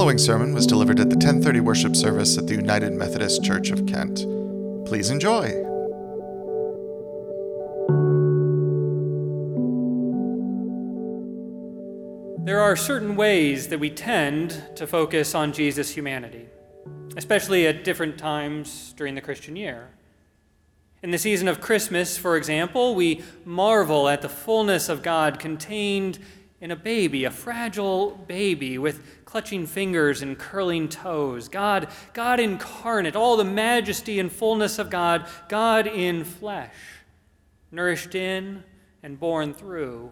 following sermon was delivered at the 10:30 worship service at the United Methodist Church of Kent. Please enjoy. There are certain ways that we tend to focus on Jesus' humanity, especially at different times during the Christian year. In the season of Christmas, for example, we marvel at the fullness of God contained in a baby, a fragile baby with clutching fingers and curling toes. God incarnate, all the majesty and fullness of God, God in flesh, nourished in and born through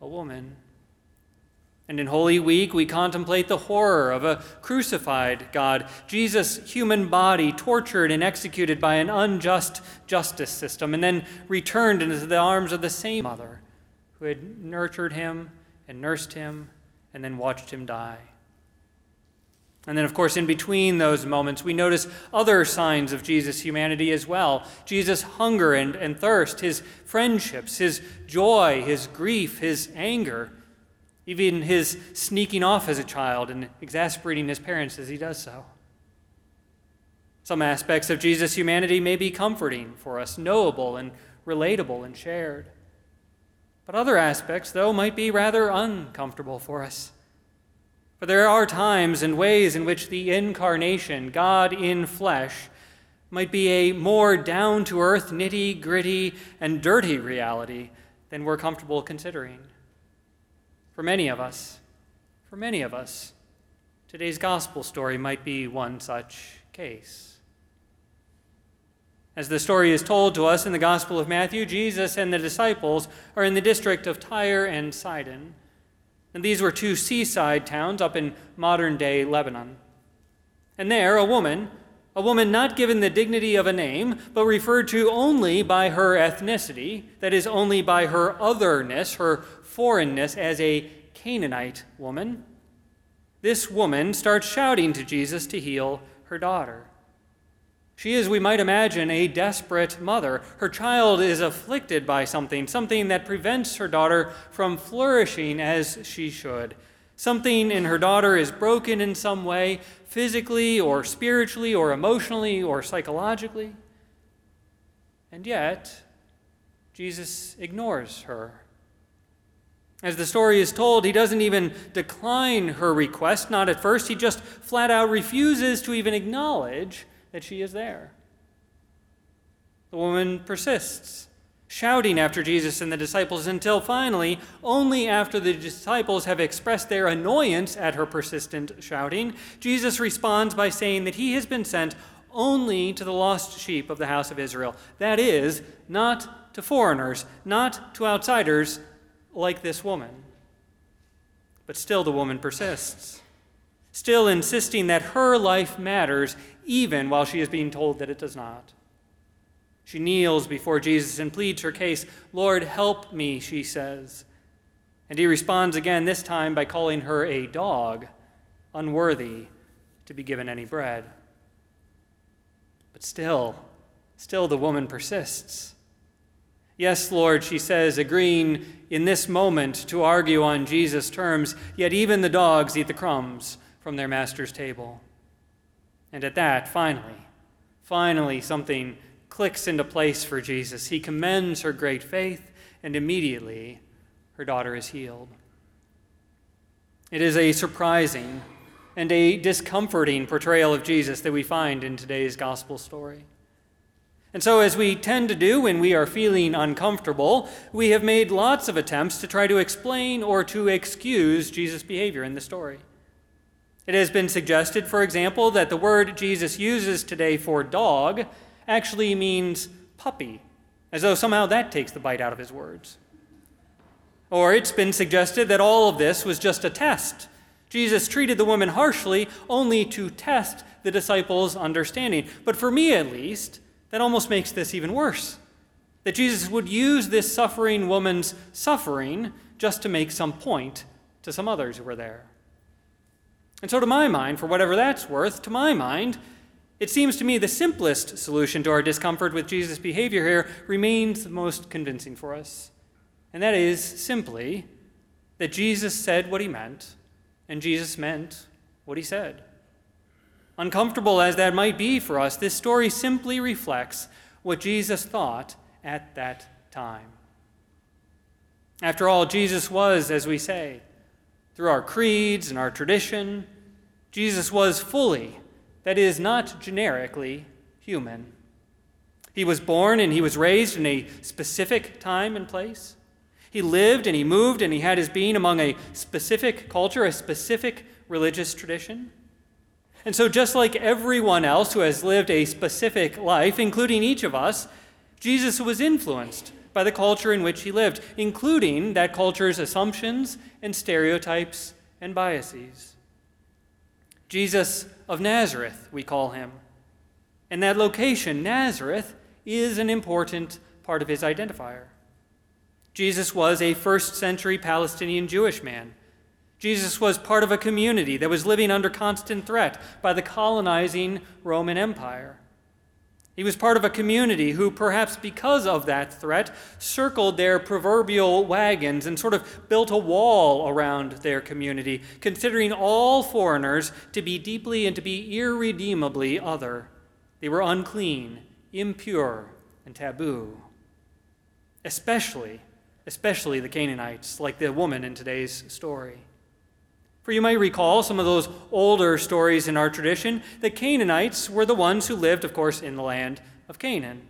a woman. And in Holy Week, we contemplate the horror of a crucified God, Jesus' human body tortured and executed by an unjust justice system, and then returned into the arms of the same mother who had nurtured him and nursed him and then watched him die. And then, of course, in between those moments, we notice other signs of Jesus' humanity as well. Jesus' hunger and thirst, his friendships, his joy, his grief, his anger, even his sneaking off as a child and exasperating his parents as he does so. Some aspects of Jesus' humanity may be comforting for us, knowable and relatable and shared. But other aspects, though, might be rather uncomfortable for us. For there are times and ways in which the incarnation, God in flesh, might be a more down-to-earth, nitty-gritty, and dirty reality than we're comfortable considering. For many of us, today's gospel story might be one such case. As the story is told to us in the Gospel of Matthew, Jesus and the disciples are in the district of Tyre and Sidon, and these were two seaside towns up in modern-day Lebanon. And there, a woman not given the dignity of a name, but referred to only by her ethnicity, that is, only by her otherness, her foreignness, as a Canaanite woman, this woman starts shouting to Jesus to heal her daughter. She is, we might imagine, a desperate mother. Her child is afflicted by something that prevents her daughter from flourishing as she should. Something in her daughter is broken in some way, physically or spiritually or emotionally or psychologically. And yet, Jesus ignores her. As the story is told, he doesn't even decline her request, not at first. He just flat out refuses to even acknowledge that she is there. The woman persists, shouting after Jesus and the disciples until finally, only after the disciples have expressed their annoyance at her persistent shouting, Jesus responds by saying that he has been sent only to the lost sheep of the house of Israel. That is, not to foreigners, not to outsiders like this woman. But still the woman persists, still insisting that her life matters even while she is being told that it does not. She kneels before Jesus and pleads her case. "Lord, help me," she says. And he responds again, this time by calling her a dog, unworthy to be given any bread. But still the woman persists. "Yes, Lord," she says, agreeing in this moment to argue on Jesus' terms, yet even the dogs eat the crumbs from their master's table. And at that, finally something clicks into place for Jesus. He commends her great faith, and immediately her daughter is healed. It is a surprising and a discomforting portrayal of Jesus that we find in today's gospel story. And so, as we tend to do when we are feeling uncomfortable, we have made lots of attempts to try to explain or to excuse Jesus' behavior in the story. It has been suggested, for example, that the word Jesus uses today for dog actually means puppy, as though somehow that takes the bite out of his words. Or it's been suggested that all of this was just a test. Jesus treated the woman harshly only to test the disciples' understanding. But for me, at least, that almost makes this even worse, that Jesus would use this suffering woman's suffering just to make some point to some others who were there. And so to my mind, it seems to me the simplest solution to our discomfort with Jesus' behavior here remains the most convincing for us. And that is simply that Jesus said what he meant, and Jesus meant what he said. Uncomfortable as that might be for us, this story simply reflects what Jesus thought at that time. After all, Jesus was, as we say, through our creeds and our tradition, Jesus was fully, that is, not generically, human. He was born and he was raised in a specific time and place. He lived and he moved and he had his being among a specific culture, a specific religious tradition. And so just like everyone else who has lived a specific life, including each of us, Jesus was influenced by the culture in which he lived, including that culture's assumptions and stereotypes and biases. Jesus of Nazareth, we call him. And that location, Nazareth, is an important part of his identifier. Jesus was a first-century Palestinian Jewish man. Jesus was part of a community that was living under constant threat by the colonizing Roman Empire. He was part of a community who, perhaps because of that threat, circled their proverbial wagons and sort of built a wall around their community, considering all foreigners to be deeply and to be irredeemably other. They were unclean, impure, and taboo. Especially the Canaanites, like the woman in today's story. For you might recall some of those older stories in our tradition. The Canaanites were the ones who lived, of course, in the land of Canaan.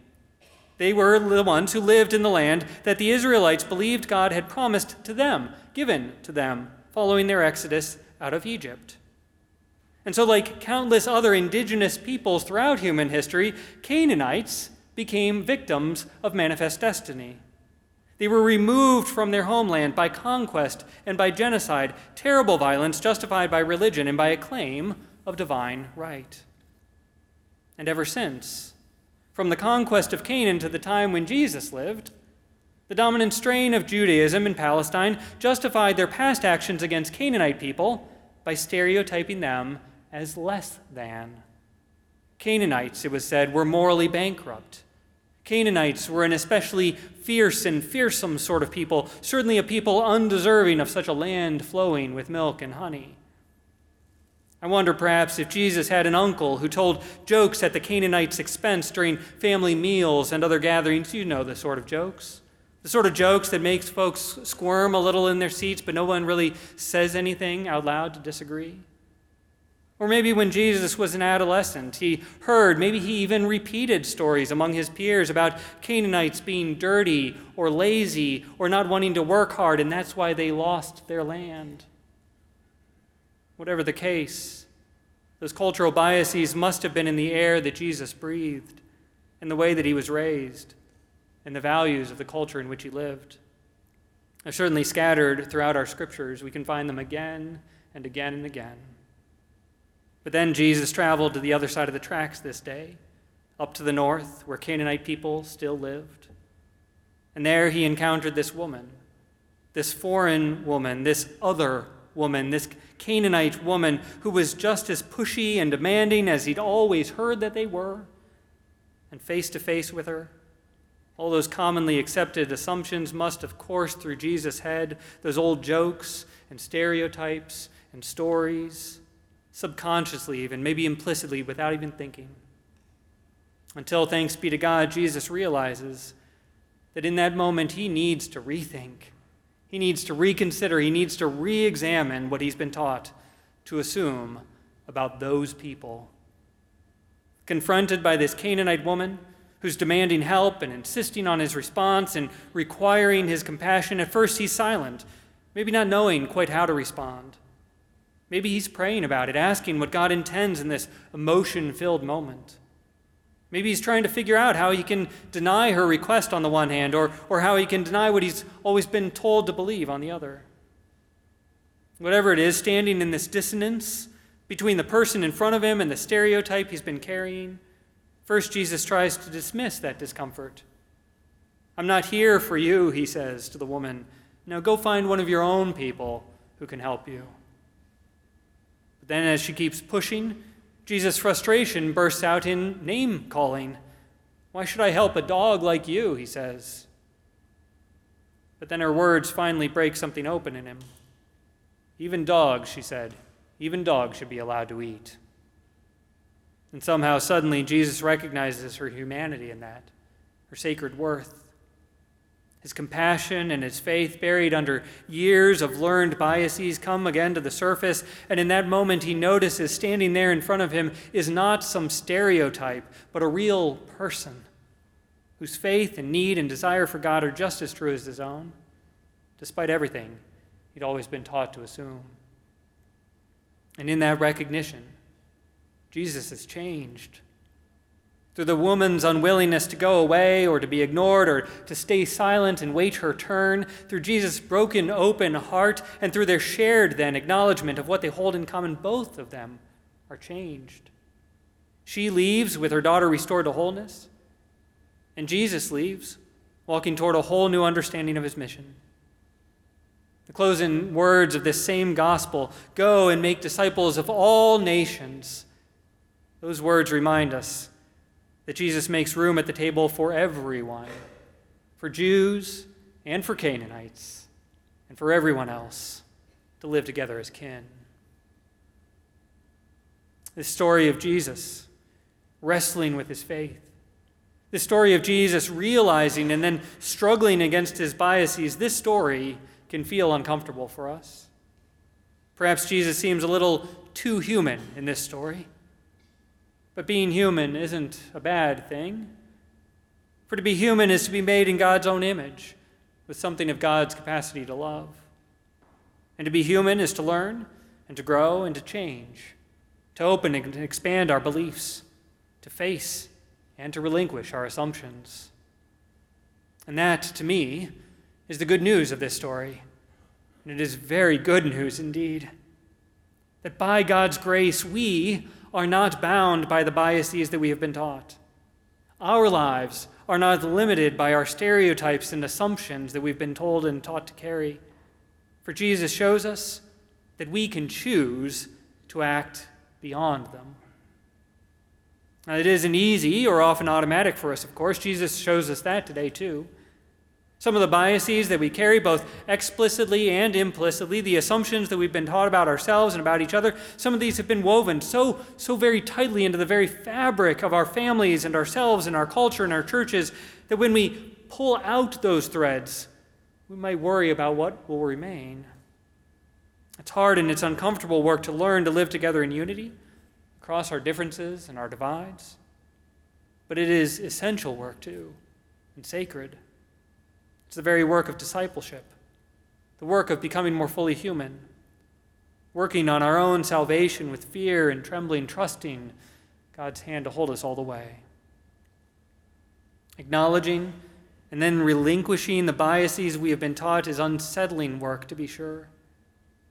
They were the ones who lived in the land that the Israelites believed God had promised to them, given to them, following their exodus out of Egypt. And so, like countless other indigenous peoples throughout human history, Canaanites became victims of manifest destiny. They were removed from their homeland by conquest and by genocide, terrible violence justified by religion and by a claim of divine right. And ever since, from the conquest of Canaan to the time when Jesus lived, the dominant strain of Judaism in Palestine justified their past actions against Canaanite people by stereotyping them as less than. Canaanites, it was said, were morally bankrupt. Canaanites were an especially fierce and fearsome sort of people, certainly a people undeserving of such a land flowing with milk and honey. I wonder perhaps if Jesus had an uncle who told jokes at the Canaanites' expense during family meals and other gatherings. You know the sort of jokes. The sort of jokes that makes folks squirm a little in their seats, but no one really says anything out loud to disagree. Or maybe when Jesus was an adolescent, he heard, maybe he even repeated stories among his peers about Canaanites being dirty or lazy or not wanting to work hard, and that's why they lost their land. Whatever the case, those cultural biases must have been in the air that Jesus breathed and the way that he was raised and the values of the culture in which he lived. They're certainly scattered throughout our scriptures. We can find them again and again and again. But then Jesus traveled to the other side of the tracks this day, up to the north, where Canaanite people still lived. And there he encountered this foreign woman, this other woman, this Canaanite woman who was just as pushy and demanding as he'd always heard that they were. And face to face with her, all those commonly accepted assumptions must have coursed through Jesus' head, those old jokes and stereotypes and stories, subconsciously even, maybe implicitly, without even thinking. Until, thanks be to God, Jesus realizes that in that moment he needs to rethink. He needs to reconsider. He needs to re-examine what he's been taught to assume about those people. Confronted by this Canaanite woman who's demanding help and insisting on his response and requiring his compassion, at first he's silent, maybe not knowing quite how to respond. Maybe he's praying about it, asking what God intends in this emotion-filled moment. Maybe he's trying to figure out how he can deny her request on the one hand, or how he can deny what he's always been told to believe on the other. Whatever it is, standing in this dissonance between the person in front of him and the stereotype he's been carrying, first Jesus tries to dismiss that discomfort. "I'm not here for you," he says to the woman. "Now go find one of your own people who can help you." Then, as she keeps pushing, Jesus' frustration bursts out in name-calling. "Why should I help a dog like you?" he says. But then her words finally break something open in him. "Even dogs," she said, Even dogs should be allowed to eat. And somehow, suddenly, Jesus recognizes her humanity in that, her sacred worth. His compassion and his faith, buried under years of learned biases, come again to the surface, and in that moment he notices standing there in front of him is not some stereotype, but a real person whose faith and need and desire for God are just as true as his own, despite everything he'd always been taught to assume. And in that recognition, Jesus has changed. Through the woman's unwillingness to go away or to be ignored or to stay silent and wait her turn, through Jesus' broken, open heart, and through their shared, then, acknowledgement of what they hold in common, both of them are changed. She leaves with her daughter restored to wholeness, and Jesus leaves, walking toward a whole new understanding of his mission. The closing words of this same gospel, "Go and make disciples of all nations," those words remind us that Jesus makes room at the table for everyone, for Jews and for Canaanites, and for everyone else to live together as kin. This story of Jesus wrestling with his faith, this story of Jesus realizing and then struggling against his biases, this story can feel uncomfortable for us. Perhaps Jesus seems a little too human in this story. But being human isn't a bad thing. For to be human is to be made in God's own image, with something of God's capacity to love. And to be human is to learn and to grow and to change, to open and expand our beliefs, to face and to relinquish our assumptions. And that, to me, is the good news of this story. And it is very good news indeed, that by God's grace, we are not bound by the biases that we have been taught. Our lives are not limited by our stereotypes and assumptions that we've been told and taught to carry. For Jesus shows us that we can choose to act beyond them. Now, it isn't easy or often automatic for us, of course. Jesus shows us that today, too. Some of the biases that we carry, both explicitly and implicitly, the assumptions that we've been taught about ourselves and about each other, some of these have been woven so very tightly into the very fabric of our families and ourselves and our culture and our churches that when we pull out those threads, we might worry about what will remain. It's hard and it's uncomfortable work to learn to live together in unity across our differences and our divides, but it is essential work too, and sacred. It's the very work of discipleship, the work of becoming more fully human, working on our own salvation with fear and trembling, trusting God's hand to hold us all the way. Acknowledging and then relinquishing the biases we have been taught is unsettling work, to be sure.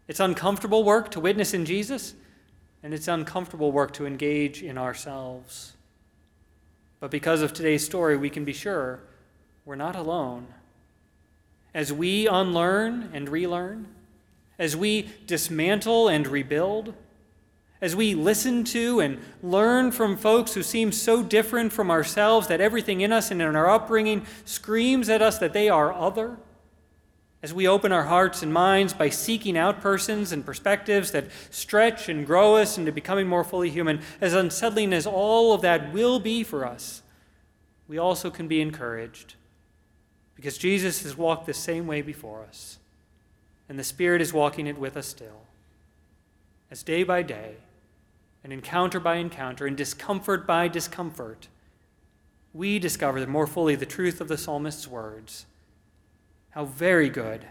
It's uncomfortable work to witness in Jesus, and it's uncomfortable work to engage in ourselves. But because of today's story, we can be sure we're not alone. As we unlearn and relearn, as we dismantle and rebuild, as we listen to and learn from folks who seem so different from ourselves that everything in us and in our upbringing screams at us that they are other, as we open our hearts and minds by seeking out persons and perspectives that stretch and grow us into becoming more fully human, as unsettling as all of that will be for us, we also can be encouraged. Because Jesus has walked the same way before us, and the Spirit is walking it with us still. As day by day, and encounter by encounter, and discomfort by discomfort, we discover more fully the truth of the psalmist's words. How very good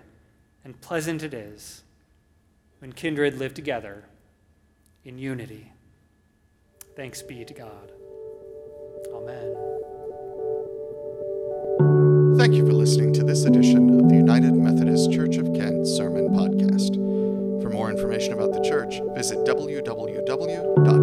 and pleasant it is when kindred live together in unity. Thanks be to God. Amen. Thank you for listening to this edition of the United Methodist Church of Kent Sermon Podcast. For more information about the church, visit www.united.org.